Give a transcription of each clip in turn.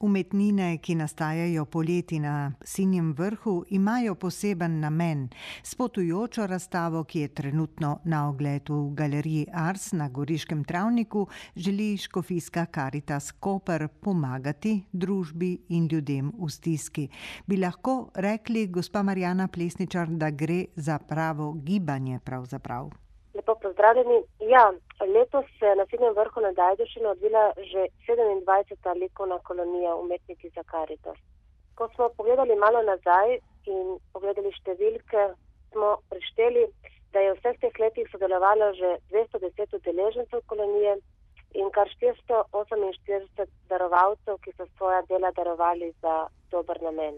Umetnine, ki nastajajo poleti na Sinjem vrhu, imajo poseben namen. S potujočo razstavo, ki je trenutno na ogled v galeriji ARS na Goriškem travniku, želi škofijska Caritas Koper pomagati družbi in ljudem v stiski. Bi lahko rekli, gospa Marjana Plesničar, da gre za pravo gibanje pravzaprav? Lepo pozdravljeni. Ja, letos se je na Silnem vrhu na Dajdošino odvila že 27. likovna kolonija Umetniki za Karitas. Ko smo pogledali malo nazaj in pogledali številke, smo prešteli, da je vseh teh letih sodelovalo že 210 udeležencev kolonije in kar 448 darovalcev, ki so svoja dela darovali za dober namen.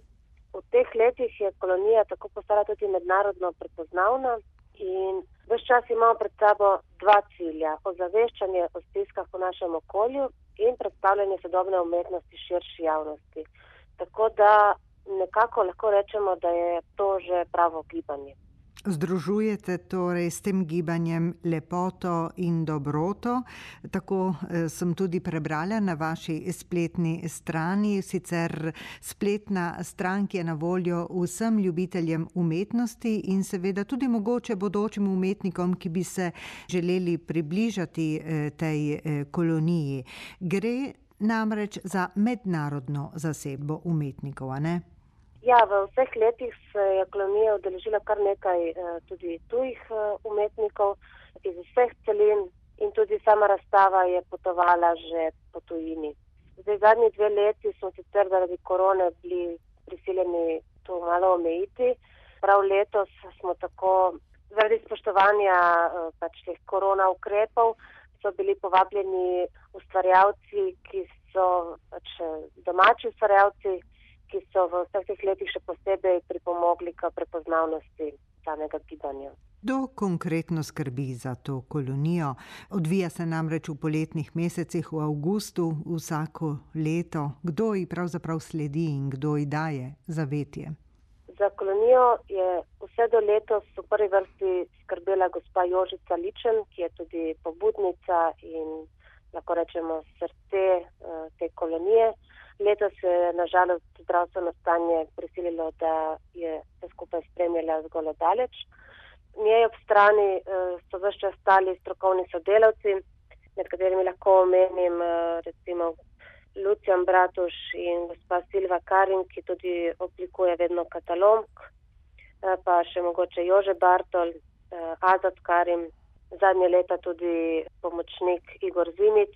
V teh letih je kolonija tako postala tudi mednarodno prepoznavna in ves čas imamo pred sabo dva cilja, ozaveščanje o stiskah v našem okolju in predstavljanje sodobne umetnosti širši javnosti. Tako da nekako lahko rečemo, da je to že pravo gibanje. Združujete torej s tem gibanjem lepoto in dobroto, tako sem tudi prebrala na vaši spletni strani, sicer spletna stran, ki je na voljo vsem ljubiteljem umetnosti in seveda tudi mogoče bodočim umetnikom, ki bi se želeli približati tej koloniji. Gre namreč za mednarodno zasedbo umetnikov, a ne? Ja, v vseh letih se je kolonija udeležila kar nekaj tudi tujih umetnikov iz vseh celin in tudi sama razstava je potovala že po tujini. Zdaj, zadnji dve leti smo sicer zaradi korone bili prisiljeni to malo omejiti. Prav letos smo tako zaradi spoštovanja pač teh korona ukrepov so bili povabljeni ustvarjalci, ki so pač domači ustvarjalci, ki so v vseh teh letih še posebej pripomogli k prepoznavnosti samega gibanja. Kdo konkretno skrbi za to kolonijo? Odvija se namreč v poletnih mesecih, v avgustu, vsako leto. Kdo ji pravzaprav sledi in kdo ji daje zavetje? Za kolonijo je vse do letos v prvi vrsti skrbela gospa Jožica Ličen, ki je tudi pobudnica in lahko rečemo srce te kolonije. Letos je nažalost zdravstveno stanje prisililo, da je se skupaj spremljala zgolj daleč. Njej ob strani so vse čas stali strokovni sodelavci, med katerimi lahko omenim recimo Lucjan Bratuš in gospa Silva Karim, ki tudi oblikuje vedno katalog, pa še mogoče Jože Bartol, Azad Karim, zadnje leta tudi pomočnik Igor Zimic.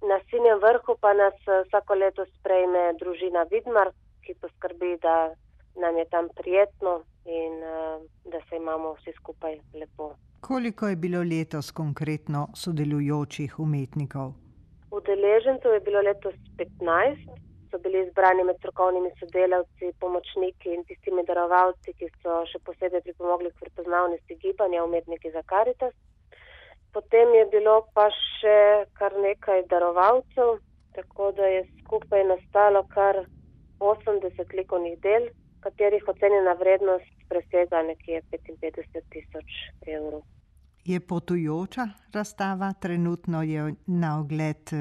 Na Sinjem vrhu pa nas vsako leto sprejme družina Vidmar, ki poskrbi, da nam je tam prijetno in da se imamo vsi skupaj lepo. Koliko je bilo letos konkretno sodelujočih umetnikov? Udeležencev je bilo letos 15, so bili izbrani med strokovnimi sodelavci, pomočniki in tistimi darovalci, ki so še posebej pripomogli k prepoznavnosti gibanja Umetniki za Karitas. Potem je bilo pa še kar nekaj darovalcev, tako da je skupaj nastalo kar 80 likovnih del, katerih ocenjena vrednost presega nekje 55.000 evrov. Je potujoča razstava, trenutno je na ogled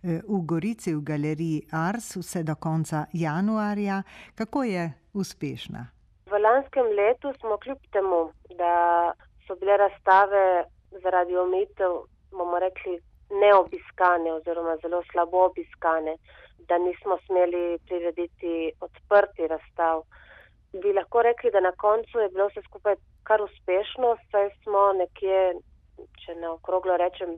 v Gorici v galeriji ARS vse do konca januarja. Kako je uspešna? V lanskem letu smo kljub temu, da so bile razstave zaradi omejitev, bomo rekli, neobiskane oziroma zelo slabo obiskane, da nismo smeli prirediti odprti razstav. Bi lahko rekli, da na koncu je bilo vse skupaj kar uspešno, saj smo nekje, če na okroglo rečem,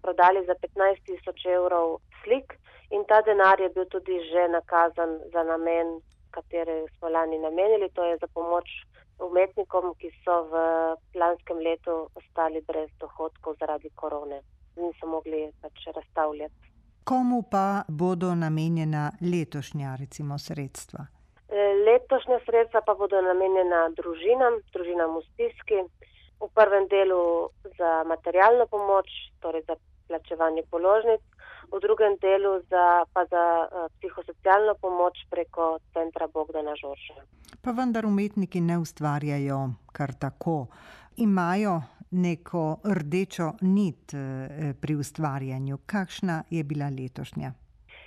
prodali za 15.000 evrov slik in ta denar je bil tudi že nakazan za namen, katere smo lani namenili, to je za pomoč umetnikom, ki so v lanskem letu ostali brez dohodkov zaradi korone. Niso mogli pač razstavljati. Komu pa bodo namenjena letošnja, recimo, sredstva? Letošnja sredstva pa bodo namenjena družinam v stiski. V prvem delu za materialno pomoč, torej za plačevanje položnic, v drugem delu pa za psihosocialno pomoč preko centra Bogdana Žoršnje. Pa vendar umetniki ne ustvarjajo kar tako. Imajo neko rdečo nit pri ustvarjanju. Kakšna je bila letošnja?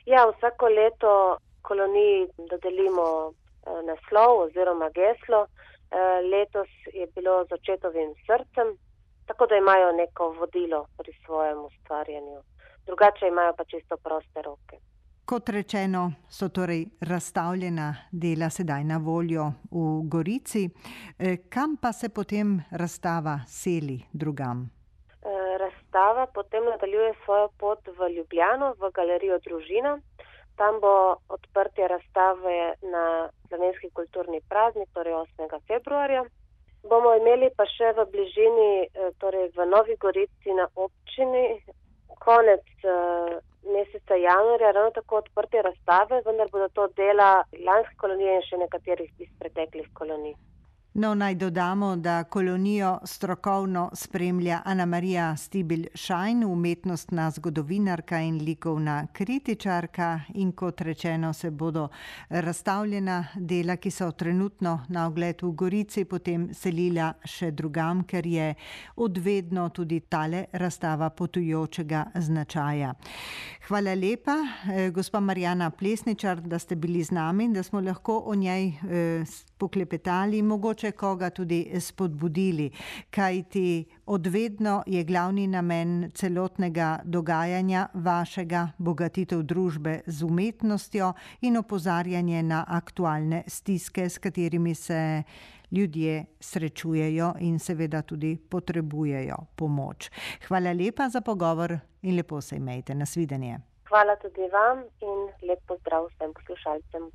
Ja, vsako leto, koloniji dodelimo naslov oziroma geslo. Letos je bilo z očetovim srcem, tako da imajo neko vodilo pri svojem ustvarjanju. Drugače imajo pa čisto proste roke. Kot rečeno, so torej razstavljena dela sedaj na voljo v Gorici. Kam pa se potem razstava seli drugam? Razstava potem nadaljuje svojo pot v Ljubljano, v Galerijo Družina. Tam bo odprtje razstave na slovenski kulturni praznik, torej 8. februarja. Bomo imeli pa še v bližini, torej v Novi Gorici na občini, konec meseca januarja ravno tako odprte razstave, vendar bodo to dela lanske kolonije in še nekaterih iz preteklih kolonij. No, naj dodamo, da kolonijo strokovno spremlja Ana Marija Stibel Šajn, umetnostna zgodovinarka in likovna kritičarka, in kot rečeno se bodo razstavljena dela, ki so trenutno na ogled v Gorici, potem selila še drugam, ker je odvedno tudi tale razstava potujočega značaja. Hvala lepa, gospa Marjana Plesničar, da ste bili z nami, da smo lahko o njej poklepetali, mogoče koga tudi spodbudili, kajti odvedno je glavni namen celotnega dogajanja vašega, bogatitev družbe z umetnostjo in opozarjanje na aktualne stiske, s katerimi se ljudje srečujejo in seveda tudi potrebujejo pomoč. Hvala lepa za pogovor in lepo se imejte. Nasvidenje. Hvala tudi vam in lep pozdrav vsem poslušalcem.